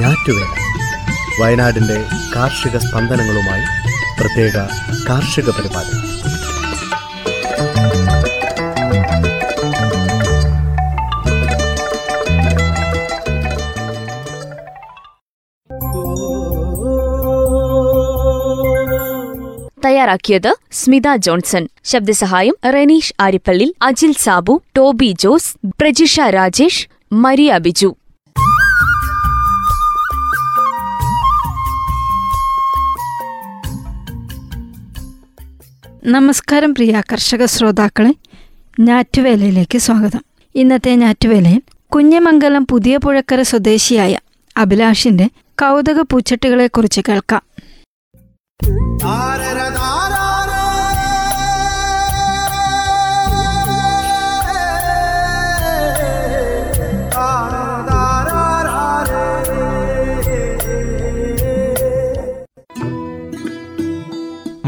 ഞാറ്റുവേല, വയനാടിൻ്റെ കാർഷിക സ്പന്ദനങ്ങളുമായി പ്രത്യേക കാർഷിക പരിപാടി. തയ്യാറാക്കിയത് സ്മിത ജോൺസൺ. ശബ്ദസഹായം റനീഷ് ആരിപ്പള്ളി, അജിൽ സാബു, ടോബി ജോസ്, പ്രജിഷ രാജേഷ്, മരിയ ബിജു. നമസ്കാരം പ്രിയ കർഷക ശ്രോതാക്കളെ, ഞാറ്റുവേലയിലേക്ക് സ്വാഗതം. ഇന്നത്തെ ഞാറ്റുവേലയിൽ കുഞ്ഞമംഗലം പുതിയ പുഴക്കര സ്വദേശിയായ അഭിലാഷിന്റെ കൗതുക പൂച്ചെട്ടുകളെ കുറിച്ച് കേൾക്കാം.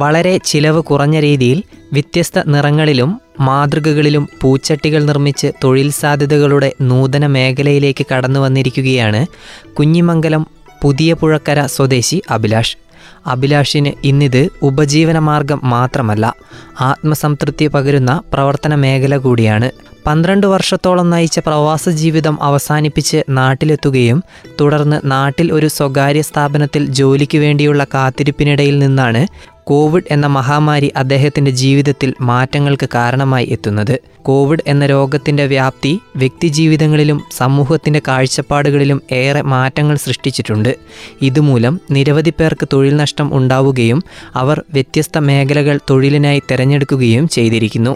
വളരെ ചിലവ് കുറഞ്ഞ രീതിയിൽ വ്യത്യസ്ത നിറങ്ങളിലും മാതൃകകളിലും പൂച്ചട്ടികൾ നിർമ്മിച്ച് തൊഴിൽ സാധ്യതകളുടെ നൂതന മേഖലയിലേക്ക് കടന്നു വന്നിരിക്കുകയാണ് കുഞ്ഞിമംഗലം പുതിയ പുഴക്കര സ്വദേശി അഭിലാഷ്. അഭിലാഷിന് ഇന്നിത് ഉപജീവനമാർഗം മാത്രമല്ല, ആത്മസംതൃപ്തി പകരുന്ന പ്രവർത്തന മേഖല കൂടിയാണ്. 12 വർഷത്തോളം നയിച്ച പ്രവാസ ജീവിതം അവസാനിപ്പിച്ച് നാട്ടിലെത്തുകയും തുടർന്ന് നാട്ടിൽ ഒരു സ്വകാര്യ സ്ഥാപനത്തിൽ ജോലിക്ക് വേണ്ടിയുള്ള കാത്തിരിപ്പിനിടയിൽ നിന്നാണ് കോവിഡ് എന്ന മഹാമാരി അദ്ദേഹത്തിൻ്റെ ജീവിതത്തിൽ മാറ്റങ്ങൾക്ക് കാരണമായി എത്തുന്നത്. കോവിഡ് എന്ന രോഗത്തിൻ്റെ വ്യാപ്തി വ്യക്തിജീവിതങ്ങളിലും സമൂഹത്തിൻ്റെ കാഴ്ചപ്പാടുകളിലും ഏറെ മാറ്റങ്ങൾ സൃഷ്ടിച്ചിട്ടുണ്ട്. ഇതുമൂലം നിരവധി പേർക്ക് തൊഴിൽ നഷ്ടം ഉണ്ടാവുകയും അവർ വ്യത്യസ്ത മേഖലകൾ തൊഴിലിനായി തിരഞ്ഞെടുക്കുകയും ചെയ്തിരിക്കുന്നു.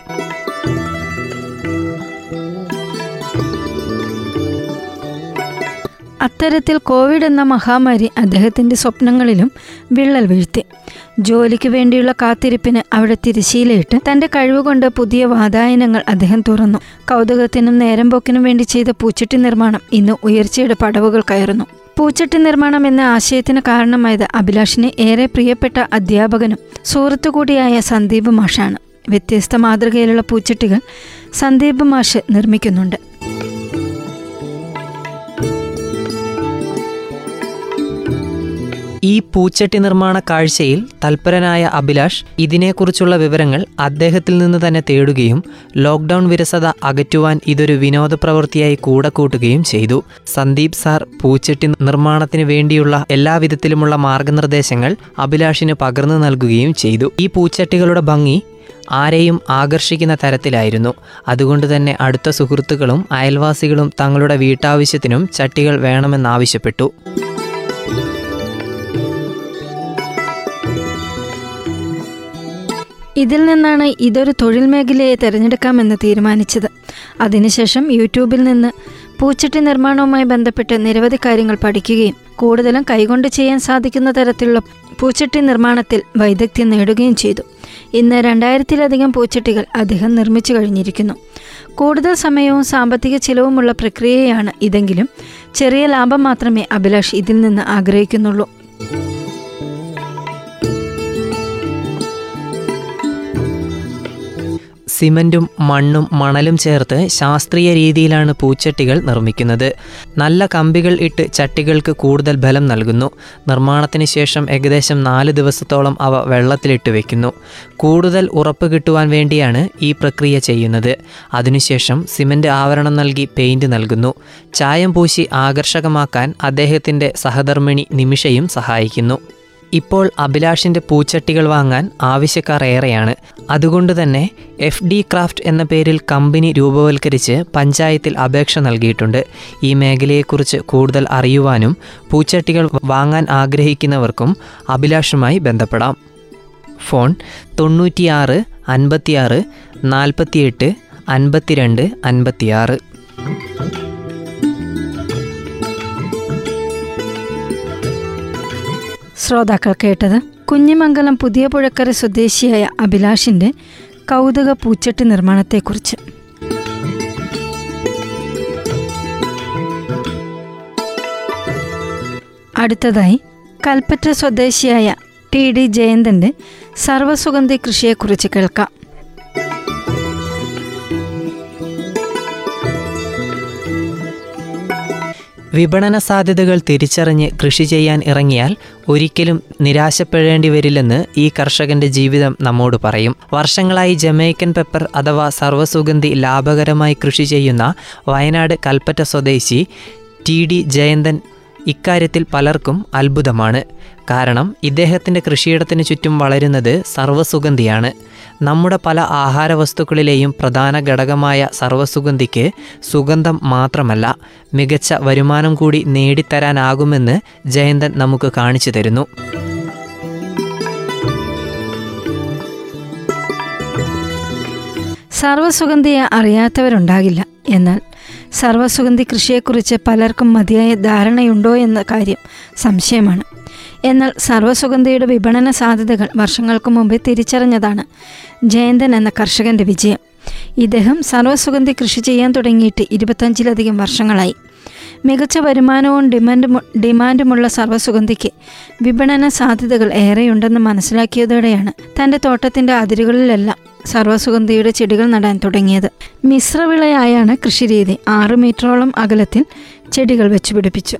അത്തരത്തിൽ കോവിഡ് എന്ന മഹാമാരി അദ്ദേഹത്തിൻ്റെ സ്വപ്നങ്ങളിലും വിള്ളൽ വീഴ്ത്തി. ജോലിക്ക് വേണ്ടിയുള്ള കാത്തിരിപ്പിന് അവിടെ തിരശീലയിട്ട് തൻ്റെ കഴിവുകൊണ്ട് പുതിയ വാതായനങ്ങൾ അദ്ദേഹം തുറന്നു. കൗതുകത്തിനും നേരമ്പോക്കിനും വേണ്ടി ചെയ്ത പൂച്ചട്ടി നിർമ്മാണം ഇന്ന് ഉയർച്ചയുടെ പടവുകൾ കയറുന്നു. പൂച്ചട്ടി നിർമ്മാണം എന്ന ആശയത്തിന് കാരണമായത് അഭിലാഷിന് ഏറെ പ്രിയപ്പെട്ട അധ്യാപകനും സുഹൃത്തുകൂടിയായ സന്ദീപ് മാഷാണ്. വ്യത്യസ്ത മാതൃകയിലുള്ള പൂച്ചട്ടികൾ സന്ദീപ് മാഷ് നിർമ്മിക്കുന്നുണ്ട്. ഈ പൂച്ചട്ടി നിർമ്മാണ കാഴ്ചയിൽ തൽപരനായ അഭിലാഷ് ഇതിനെക്കുറിച്ചുള്ള വിവരങ്ങൾ അദ്ദേഹത്തിൽ നിന്ന് തന്നെ തേടുകയും ലോക്ക്ഡൗൺ വിരസത അകറ്റുവാൻ ഇതൊരു വിനോദ പ്രവൃത്തിയായി കൂടെ കൂട്ടുകയും ചെയ്തു. സന്ദീപ് സാർ പൂച്ചട്ടി നിർമ്മാണത്തിന് വേണ്ടിയുള്ള എല്ലാവിധത്തിലുമുള്ള മാർഗനിർദ്ദേശങ്ങൾ അഭിലാഷിന് പകർന്നു നൽകുകയും ചെയ്തു. ഈ പൂച്ചട്ടികളുടെ ഭംഗി ആരെയും ആകർഷിക്കുന്ന തരത്തിലായിരുന്നു. അതുകൊണ്ട് തന്നെ അടുത്ത സുഹൃത്തുക്കളും അയൽവാസികളും തങ്ങളുടെ വീട്ടാവശ്യത്തിനും ചട്ടികൾ വേണമെന്നാവശ്യപ്പെട്ടു. ഇതിൽ നിന്നാണ് ഇതൊരു തൊഴിൽ മേഖലയെ തിരഞ്ഞെടുക്കാമെന്ന് തീരുമാനിച്ചത്. അതിനുശേഷം യൂട്യൂബിൽ നിന്ന് പൂച്ചട്ടി നിർമ്മാണവുമായി ബന്ധപ്പെട്ട് നിരവധി കാര്യങ്ങൾ പഠിക്കുകയും കൂടുതലും കൈകൊണ്ട് ചെയ്യാൻ സാധിക്കുന്ന തരത്തിലുള്ള പൂച്ചട്ടി നിർമ്മാണത്തിൽ വൈദഗ്ധ്യം നേടുകയും ചെയ്തു. ഇന്ന് 2000-ലധികം പൂച്ചട്ടികൾ അദ്ദേഹം നിർമ്മിച്ചു കഴിഞ്ഞിരിക്കുന്നു. കൂടുതൽ സമയവും സാമ്പത്തിക ചിലവുമുള്ള പ്രക്രിയയാണ് ഇതെങ്കിലും ചെറിയ ലാഭം മാത്രമേ അഭിലാഷ് ഇതിൽ നിന്ന് ആഗ്രഹിക്കുന്നുള്ളൂ. സിമൻറ്റും മണ്ണും മണലും ചേർത്ത് ശാസ്ത്രീയ രീതിയിലാണ് പൂച്ചട്ടികൾ നിർമ്മിക്കുന്നത്. നല്ല കമ്പികൾ ഇട്ട് ചട്ടികൾക്ക് കൂടുതൽ ബലം നൽകുന്നു. നിർമ്മാണത്തിന് ശേഷം ഏകദേശം 4 ദിവസത്തോളം അവ വെള്ളത്തിലിട്ട് വയ്ക്കുന്നു. കൂടുതൽ ഉറപ്പ് കിട്ടുവാൻ വേണ്ടിയാണ് ഈ പ്രക്രിയ ചെയ്യുന്നത്. അതിനുശേഷം സിമൻറ്റ് ആവരണം നൽകി പെയിൻറ് നൽകുന്നു. ചായം പൂശി ആകർഷകമാക്കാൻ അദ്ദേഹത്തിൻ്റെ സഹധർമ്മിണി നിമിഷയും സഹായിക്കുന്നു. ഇപ്പോൾ അഭിലാഷിൻ്റെ പൂച്ചട്ടികൾ വാങ്ങാൻ ആവശ്യക്കാർ ഏറെയാണ്. അതുകൊണ്ട് തന്നെ FD ക്രാഫ്റ്റ് എന്ന പേരിൽ കമ്പനി രൂപവത്കരിച്ച് പഞ്ചായത്തിൽ അപേക്ഷ നൽകിയിട്ടുണ്ട്. ഈ മേഖലയെക്കുറിച്ച് കൂടുതൽ അറിയുവാനും പൂച്ചട്ടികൾ വാങ്ങാൻ ആഗ്രഹിക്കുന്നവർക്കും അഭിലാഷുമായി ബന്ധപ്പെടാം. ഫോൺ 96 56 48 52 56. ശ്രോതാക്കൾ കേട്ടത് കുഞ്ഞിമംഗലം പുതിയ പുഴക്കര സ്വദേശിയായ അഭിലാഷിൻ്റെ കൗതുക പൂച്ചട്ടി നിർമ്മാണത്തെക്കുറിച്ച്. അടുത്തതായി കൽപ്പറ്റ സ്വദേശിയായ TD ജയന്തൻ്റെ സർവ്വസുഗന്ധി കൃഷിയെക്കുറിച്ച് കേൾക്കാം. വിപണന സാധ്യതകൾ തിരിച്ചറിഞ്ഞ് കൃഷി ചെയ്യാൻ ഇറങ്ങിയാൽ ഒരിക്കലും നിരാശപ്പെടേണ്ടി വരില്ലെന്ന് ഈ കർഷകന്റെ ജീവിതം നമ്മോട് പറയും. വർഷങ്ങളായി ജമൈക്കൻ പെപ്പർ അഥവാ സർവ്വസുഗന്ധി ലാഭകരമായി കൃഷി ചെയ്യുന്ന വയനാട് കൽപ്പറ്റ സ്വദേശി ടി ഡി ജയന്തൻ ഇക്കാര്യത്തിൽ പലർക്കും അത്ഭുതമാണ്. കാരണം ഇദ്ദേഹത്തിൻ്റെ കൃഷിയിടത്തിന് ചുറ്റും വളരുന്നത് സർവ്വസുഗന്ധിയാണ്. നമ്മുടെ പല ആഹാരവസ്തുക്കളിലെയും പ്രധാന ഘടകമായ സർവ്വസുഗന്ധിക്ക് സുഗന്ധം മാത്രമല്ല മികച്ച വരുമാനം കൂടി നേടിത്തരാനാകുമെന്ന് ജയന്തൻ നമുക്ക് കാണിച്ചു തരുന്നു. സർവ്വസുഗന്ധിയെ അറിയാത്തവരുണ്ടാകില്ല. എന്നാൽ സർവ്വസുഗന്ധി കൃഷിയെക്കുറിച്ച് പലർക്കും മതിയായ ധാരണയുണ്ടോ എന്ന കാര്യം സംശയമാണ്. എന്നാൽ സർവ്വസുഗന്ധിയുടെ വിപണന സാധ്യതകൾ വർഷങ്ങൾക്ക് മുമ്പേ തിരിച്ചറിഞ്ഞതാണ് ജയന്തൻ എന്ന കർഷകൻ്റെ വിജയം. ഇദ്ദേഹം സർവ്വസുഗന്ധി കൃഷി ചെയ്യാൻ തുടങ്ങിയിട്ട് 25ലധികം വർഷങ്ങളായി. മികച്ച വരുമാനവും ഡിമാൻഡുമുള്ള സർവ്വസുഗന്ധിക്ക് വിപണന സാധ്യതകൾ ഏറെയുണ്ടെന്ന് മനസ്സിലാക്കിയതോടെയാണ് തൻ്റെ തോട്ടത്തിൻ്റെ അതിരുകളിലെല്ലാം സർവ്വസുഗന്ധിയുടെ ചെടികൾ നടാൻ തുടങ്ങിയത്. മിശ്രവിളയായാണ് കൃഷിരീതി. 6 മീറ്ററോളം അകലത്തിൽ ചെടികൾ വെച്ചു പിടിപ്പിച്ചു.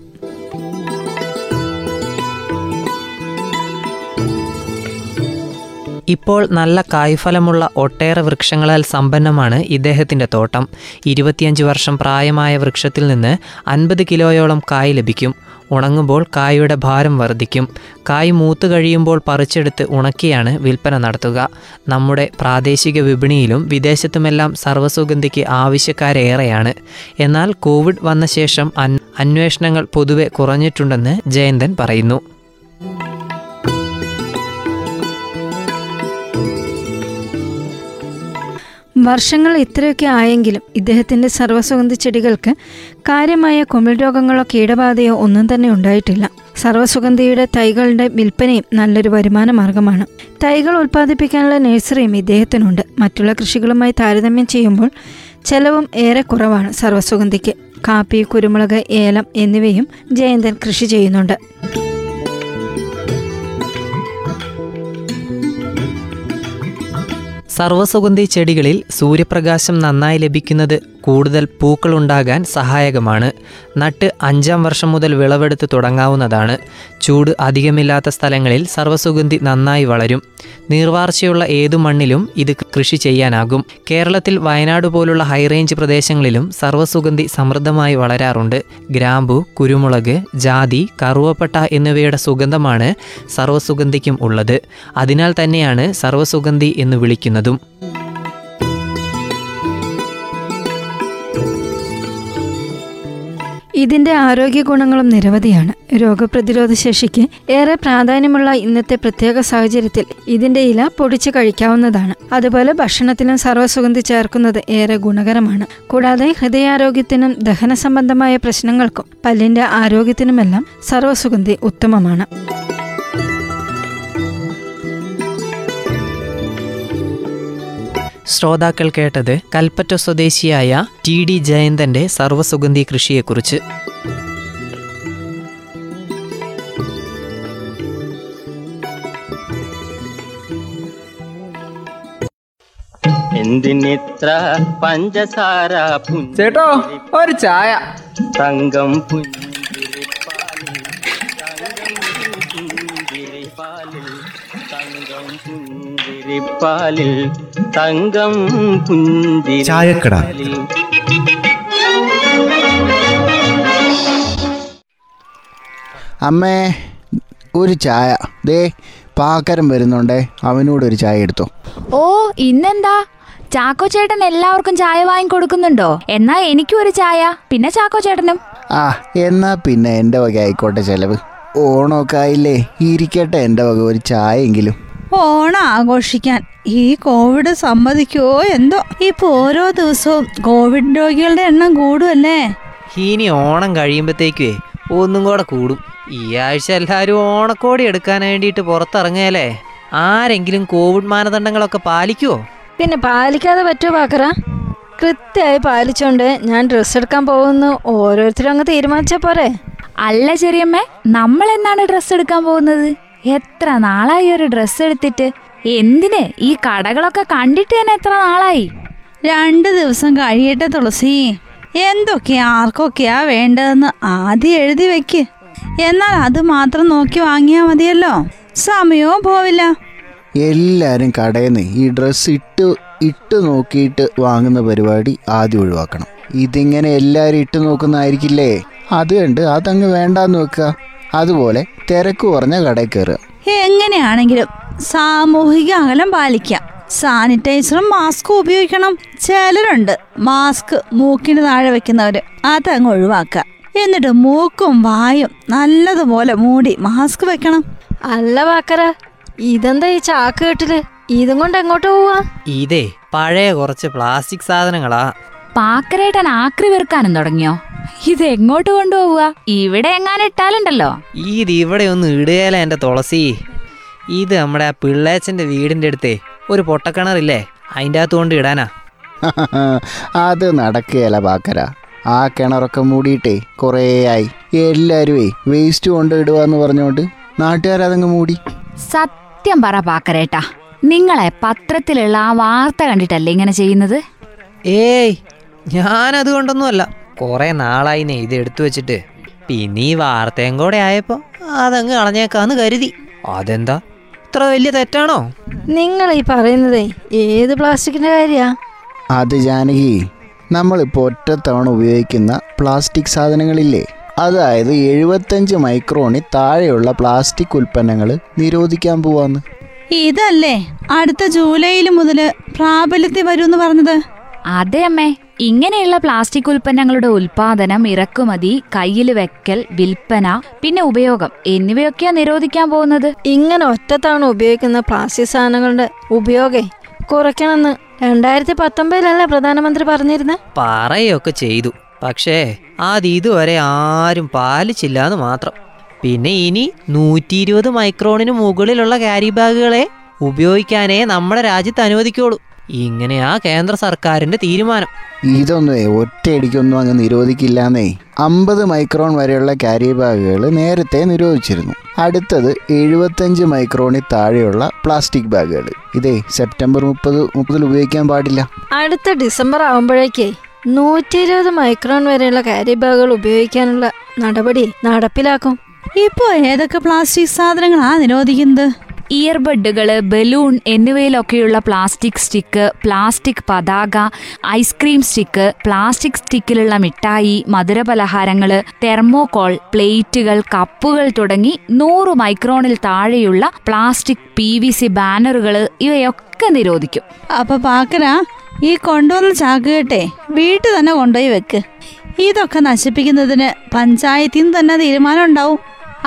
ഇപ്പോൾ നല്ല കായ്ഫലമുള്ള ഒട്ടേറെ വൃക്ഷങ്ങളാൽ സമ്പന്നമാണ് ഇദ്ദേഹത്തിൻ്റെ തോട്ടം. 25 വർഷം പ്രായമായ വൃക്ഷത്തിൽ നിന്ന് 50 കിലോയോളം കായ് ലഭിക്കും. ഉണങ്ങുമ്പോൾ കായുടെ ഭാരം വർദ്ധിക്കും. കായ് മൂത്തു കഴിയുമ്പോൾ പറിച്ചെടുത്ത് ഉണക്കിയാണ് വിൽപ്പന നടത്തുക. നമ്മുടെ പ്രാദേശിക വിപണിയിലും വിദേശത്തുമെല്ലാം സർവ്വസുഗന്ധിക്ക് ആവശ്യക്കാരേറെയാണ്. എന്നാൽ കോവിഡ് വന്ന ശേഷം അന്വേഷണങ്ങൾ പൊതുവെ കുറഞ്ഞിട്ടുണ്ടെന്ന് ജയന്തൻ പറയുന്നു. വർഷങ്ങൾ ഇത്രയൊക്കെ ആയെങ്കിലും ഇദ്ദേഹത്തിൻ്റെ സർവ്വസുഗന്ധി ചെടികൾക്ക് കാര്യമായ കുമിൾ രോഗങ്ങളോ കീടബാധയോ ഒന്നും തന്നെ ഉണ്ടായിട്ടില്ല. സർവ്വസുഗന്ധിയുടെ തൈകളുടെ വിൽപ്പനയും നല്ലൊരു വരുമാന മാർഗമാണ്. തൈകൾ ഉൽപ്പാദിപ്പിക്കാനുള്ള നഴ്സറിയും ഇദ്ദേഹത്തിനുണ്ട്. മറ്റുള്ള കൃഷികളുമായി താരതമ്യം ചെയ്യുമ്പോൾ ചെലവും ഏറെ കുറവാണ് സർവ്വസുഗന്ധിക്ക്. കാപ്പി, കുരുമുളക്, ഏലം എന്നിവയും ജയന്തൻ കൃഷി ചെയ്യുന്നുണ്ട്. സർവ്വസുഗന്ധി ചെടികളിൽ സൂര്യപ്രകാശം നന്നായി ലഭിക്കുന്നത് കൂടുതൽ പൂക്കളുണ്ടാകാൻ സഹായകമാണ്. നട്ട് 5-ാം വർഷം മുതൽ വിളവെടുത്ത് തുടങ്ങാവുന്നതാണ്. ചൂട് അധികമില്ലാത്ത സ്ഥലങ്ങളിൽ സർവ്വസുഗന്ധി നന്നായി വളരും. നീർവാർച്ചയുള്ള ഏതു മണ്ണിലും ഇത് കൃഷി ചെയ്യാനാകും. കേരളത്തിൽ വയനാട് പോലുള്ള ഹൈറേഞ്ച് പ്രദേശങ്ങളിലും സർവ്വസുഗന്ധി സമൃദ്ധമായി വളരാറുണ്ട്. ഗ്രാമ്പു, കുരുമുളക്, ജാതി, കറുവപ്പട്ട എന്നിവയുടെ സുഗന്ധമാണ് സർവ്വസുഗന്ധിക്കും ഉള്ളത്. അതിനാൽ തന്നെയാണ് സർവ്വസുഗന്ധി എന്ന് വിളിക്കുന്നതും. ഇതിൻ്റെ ആരോഗ്യ ഗുണങ്ങളും നിരവധിയാണ്. രോഗപ്രതിരോധ ശേഷിക്ക് ഏറെ പ്രാധാന്യമുള്ള ഇന്നത്തെ പ്രത്യേക സാഹചര്യത്തിൽ ഇതിൻ്റെ ഇല പൊടിച്ച് കഴിക്കാവുന്നതാണ്. അതുപോലെ ഭക്ഷണത്തിലും സർവ്വസുഗന്ധി ചേർക്കുന്നത് ഏറെ ഗുണകരമാണ്. കൂടാതെ ഹൃദയാരോഗ്യത്തിനും ദഹന സംബന്ധമായ പ്രശ്നങ്ങൾക്കും പല്ലിൻ്റെ ആരോഗ്യത്തിനുമെല്ലാം സർവ്വസുഗന്ധി ഉത്തമമാണ്. ശ്രോതാക്കൾ കേട്ടത് കൽപ്പറ്റ സ്വദേശിയായ ടി ഡി ജയന്തൻ്റെ സർവ്വസുഗന്ധി കൃഷിയെക്കുറിച്ച്. എന്തിനിത്ര പഞ്ചസാര ചേട്ടോ, ഒരു ചായ. തങ്കം തങ്കം പുഞ്ചിരി ചായക്കട. അമ്മേ, ഒരു ചായ. ദേ പാക്കരം വരുന്നുണ്ടേ, അവനോടൊരു ചായ എടുത്തോ. ഓ, ഇന്നെന്താ ചാക്കോ ചേട്ടൻ എല്ലാവർക്കും ചായ വാങ്ങിക്കൊടുക്കുന്നുണ്ടോ? എന്നാ എനിക്കും ഒരു ചായ, പിന്നെ ചാക്കോ ചേട്ടനും. ആ എന്നാ പിന്നെ എൻ്റെ വക ആയിക്കോട്ടെ. ചെലവ് ഓണമൊക്കെ ആയില്ലേ, ഇരിക്കട്ടെ എൻ്റെ വക ഒരു ചായ എങ്കിലും. ഓണം ആഘോഷിക്കാൻ ഈ കോവിഡ് സമ്മതിക്കുവോ എന്തോ. ഇപ്പൊ ഓരോ ദിവസവും കോവിഡ് രോഗികളുടെ എണ്ണം കൂടുമല്ലേ. ഇനി ഓണം കഴിയുമ്പോഴത്തേക്കേ ഒന്നും കൂടെ കൂടും. ഈ ആഴ്ച എല്ലാവരും ഓണക്കോടി എടുക്കാൻ വേണ്ടിയിട്ട് പുറത്തിറങ്ങല്ലേ. ആരെങ്കിലും കോവിഡ് മാനദണ്ഡങ്ങളൊക്കെ പാലിക്കുവോ? പിന്നെ പാലിക്കാതെ പറ്റുമോ പാക്കറ? കൃത്യമായി പാലിച്ചോണ്ട് ഞാൻ ഡ്രസ്സ് എടുക്കാൻ പോകുന്നു. ഓരോരുത്തരും അങ്ങ് തീരുമാനിച്ചാൽ പോരെ. അല്ല ചെറിയമ്മേ, നമ്മൾ എന്നാണ് ഡ്രസ്സ് എടുക്കാൻ പോകുന്നത്? എത്ര നാളായി ഒരു ഡ്രസ്സ് എടുത്തിട്ട്? എന്തിന്, ഈ കടകളൊക്കെ കണ്ടിട്ട് തന്നെ എത്ര നാളായി. 2 ദിവസം കഴിയട്ടെ തുളസി, എന്തൊക്കെയാ ആർക്കൊക്കെയാ വേണ്ടതെന്ന് ആദ്യം എഴുതി വെക്ക്. എന്നാൽ അത് മാത്രം നോക്കി വാങ്ങിയാൽ മതിയല്ലോ, സമയവും പോവില്ല. എല്ലാവരും കടയിൽ നിന്ന് ഈ ഡ്രസ്സ് ഇട്ട് നോക്കിയിട്ട് വാങ്ങുന്ന പരിപാടി ആദ്യം ഒഴിവാക്കണം. ഇതിങ്ങനെ എല്ലാവരും ഇട്ട് നോക്കുന്നതായിരിക്കില്ലേ, അത് കണ്ട് അതങ്ങ് വേണ്ടാന്ന് വെക്കുക. അതുപോലെ തിരക്ക് കുറഞ്ഞ കടയിൽ കയറുക. എങ്ങനെയാണെങ്കിലും സാമൂഹിക അകലം പാലിക്കാം. സാനിറ്റൈസറും മാസ്കും ഉപയോഗിക്കണം. ചിലരുണ്ട് മാസ്ക് മൂക്കിന് താഴെ വെക്കുന്നവര്, അതങ്ങ് ഒഴിവാക്കുക. എന്നിട്ട് മൂക്കും വായും നല്ലതുപോലെ മൂടി മാസ്ക് വെക്കണം. അല്ല വാക്കറ, ഇതെന്താ ഈ ചാക്ക് കെട്ടില്? ഇതും കൊണ്ട് എങ്ങോട്ട് പോവാ? ഇതേ പഴയ കുറച്ച് പ്ലാസ്റ്റിക് സാധനങ്ങളാ. പാക്കരേട്ടൻ ആക്രി വെറുക്കാനും തുടങ്ങിയോ? ഇത് എങ്ങോട്ട് കൊണ്ടുപോവുക? ഇവിടെ എങ്ങാനും ഇട്ടാലുണ്ടല്ലോ. ഇതിവിടെ ഒന്നും ഇടുകയല്ല എന്റെ തുളസി. ഇത് നമ്മുടെ പിള്ളേച്ചന്റെ വീടിന്റെ അടുത്തേ ഒരു പൊട്ടക്കിണറില്ലേ, അതിൻ്റെ അകത്ത് കൊണ്ട് ഇടാനാ. അത് നടക്കുകയല്ല പാക്കര. ആ കിണറൊക്കെ മൂടിയിട്ടേ കുറേ ആയി. എല്ലാവരുമേ വേസ്റ്റ് കൊണ്ട് ഇടുവാന്ന് പറഞ്ഞോണ്ട് നാട്ടുകാരതങ്ങ് മൂടി. സത്യം പറ പാക്കരേട്ടാ, നിങ്ങളെ പത്രത്തിലുള്ള ആ വാർത്ത കണ്ടിട്ടല്ലേ ഇങ്ങനെ ചെയ്യുന്നത്? ഏയ്, ഞാനത് കൊണ്ടൊന്നുമല്ല. കുറെ നാളായിനെ ഇത് എടുത്തു വെച്ചിട്ട്, പിന്നെ ഈ വാർത്തയും കൂടെ ആയപ്പോൾ അതങ്ങ് കളഞ്ഞേക്കാന്ന് കരുതി. അതെന്താ ഇത്ര വലിയ തെറ്റാണോ? നിങ്ങൾ ഈ പറയുന്നത് ഏത് പ്ലാസ്റ്റിക്കിന്റെ കാര്യാ? അത് ജാനകി, നമ്മളിപ്പോൾ ഒറ്റത്തവണ ഉപയോഗിക്കുന്ന പ്ലാസ്റ്റിക് സാധനങ്ങളില്ലേ, അതായത് 75 മൈക്രോണിൽ താഴെയുള്ള പ്ലാസ്റ്റിക് ഉൽപ്പന്നങ്ങൾ നിരോധിക്കാൻ പോവാന്ന്. ഇതല്ലേ അടുത്ത ജൂലൈയിൽ മുതൽ പ്രാബല്യത്തിൽ വരുമെന്ന് പറഞ്ഞത്? അതെ അമ്മേ, ഇങ്ങനെയുള്ള പ്ലാസ്റ്റിക് ഉൽപ്പന്നങ്ങളുടെ ഉൽപാദനം, ഇറക്കുമതി, കയ്യിൽ വെക്കൽ, വിൽപ്പന, പിന്നെ ഉപയോഗം എന്നിവയൊക്കെയാ നിരോധിക്കാൻ പോകുന്നത്. ഇങ്ങനെ ഒറ്റത്തവണ ഉപയോഗിക്കുന്ന പ്ലാസ്റ്റിക് സാധനങ്ങളുടെ ഉപയോഗം കുറയ്ക്കണമെന്ന് 2019 പ്രധാനമന്ത്രി പറഞ്ഞിരുന്നേ. പറയൊക്കെ ചെയ്തു, പക്ഷേ അത് ഇതുവരെ ആരും പാലിച്ചില്ല എന്ന് മാത്രം. പിന്നെ ഇനി 120 മൈക്രോണിന് മുകളിലുള്ള ക്യാരി ബാഗുകളെ ഉപയോഗിക്കാനേ നമ്മുടെ രാജ്യത്ത് അനുവദിക്കുള്ളൂ. ഇങ്ങനെയാ കേന്ദ്ര സർക്കാരിന്റെ തീരുമാനം. ഇതൊന്നുവേ ഒറ്റയടിക്കൊന്നും അങ്ങ് നിരോധിക്കില്ലാന്നേ. 50 മൈക്രോൺ വരെയുള്ള ക്യാരി ബാഗുകൾ നേരത്തെ നിരോധിച്ചിരുന്നു. അടുത്തത് 75 മൈക്രോണിൽ താഴെയുള്ള പ്ലാസ്റ്റിക് ബാഗുകൾ. ഇതേ സെപ്റ്റംബർ 30 മുതൽ ഉപയോഗിക്കാൻ പാടില്ല. അടുത്ത ഡിസംബർ ആവുമ്പോഴേക്കേ 120 മൈക്രോൺ വരെയുള്ള ക്യാരി ബാഗുകൾ ഉപയോഗിക്കാനുള്ള നടപടി നടപ്പിലാക്കും. ഇപ്പോൾ ഏതൊക്കെ പ്ലാസ്റ്റിക് സാധനങ്ങളാണ് നിരോധിക്കുന്നത്? ഇയർബഡുകൾ, ബലൂൺ എന്നിവയിലൊക്കെയുള്ള പ്ലാസ്റ്റിക് സ്റ്റിക്ക്, പ്ലാസ്റ്റിക് പതാക, ഐസ്ക്രീം സ്റ്റിക്ക്, പ്ലാസ്റ്റിക് സ്റ്റിക്കിലുള്ള മിഠായി, മധുരപലഹാരങ്ങൾ, തെർമോകോൾ, പ്ലേറ്റുകൾ, കപ്പുകൾ തുടങ്ങി 100 മൈക്രോണിൽ താഴെയുള്ള പ്ലാസ്റ്റിക് PVC ബാനറുകൾ ഇവയൊക്കെ നിരോധിക്കും. അപ്പൊ പാക്കര, ഈ കൊണ്ടുവന്ന ചാക്ക് കേട്ടെ വീട്ടിൽ തന്നെ കൊണ്ടുപോയി വെക്ക്. ഇതൊക്കെ നശിപ്പിക്കുന്നതിന് പഞ്ചായത്തിന് തന്നെ തീരുമാനം ഉണ്ടാവും.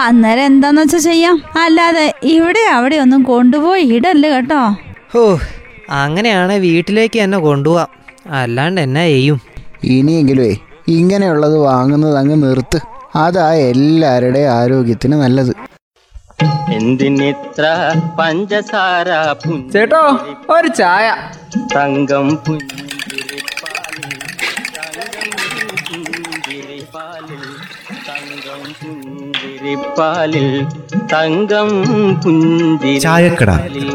അന്നേരം എന്താന്ന് വെച്ചാ ചെയ്യാം. അല്ലാതെ ഇവിടെ അവിടെ ഒന്നും കൊണ്ടുപോയി ഇടല്ല കേട്ടോ. ഓ, അങ്ങനെയാണ് വീട്ടിലേക്ക് തന്നെ കൊണ്ടുപോവാം, അല്ലാണ്ട് എന്നാ ചെയ്യും? ഇനിയെങ്കിലുവേ ഇങ്ങനെയുള്ളത് വാങ്ങുന്നത് അങ്ങ് നിർത്ത്. അതാ എല്ലാവരുടെ ആരോഗ്യത്തിന് നല്ലത്. എന്തിനിത്ര പഞ്ചസാര ചേട്ടോ, ഒരു ചായ. തങ്കം പുഞ്ചിരിപ്പാലിൽ തങ്കം പുഞ്ചിരിപ്പാലിൽ തങ്കം പുഞ്ചിരിപ്പാലിൽ.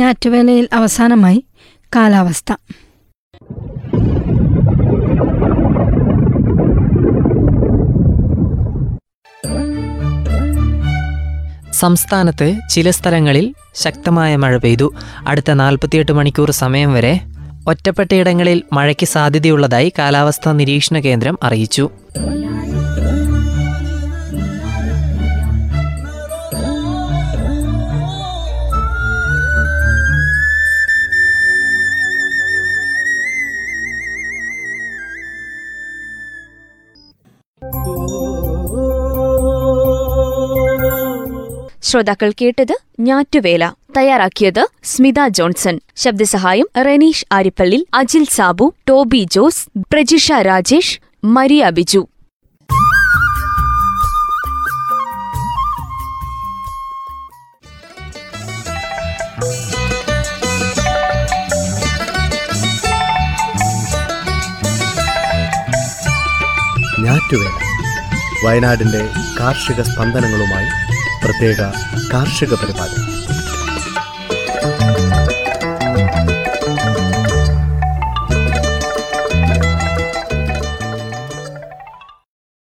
ഞാറ്റുവേലയിൽ അവസാനമായി കാലാവസ്ഥ. സംസ്ഥാനത്ത് ചില സ്ഥലങ്ങളിൽ ശക്തമായ മഴ പെയ്തു. അടുത്ത 48 മണിക്കൂർ സമയം വരെ ഒറ്റപ്പെട്ടയിടങ്ങളിൽ മഴയ്ക്ക് സാധ്യതയുള്ളതായി കാലാവസ്ഥാ നിരീക്ഷണ കേന്ദ്രം അറിയിച്ചു. ശ്രോതാക്കൾ കേട്ടത് ഞാറ്റുവേല. തയ്യാറാക്കിയത് സ്മിത ജോൺസൺ. ശബ്ദസഹായം റനീഷ് ആരിപ്പള്ളി, അജിൽ സാബു, ടോബി ജോസ്, പ്രജിഷ രാജേഷ്, മരിയ ബിജു. ഞാറ്റുവേല, വയനാടിന്റെ കാർഷിക സ്പന്ദനങ്ങളുമായി പ്രത്യേക കാർഷിക പരിപാടി.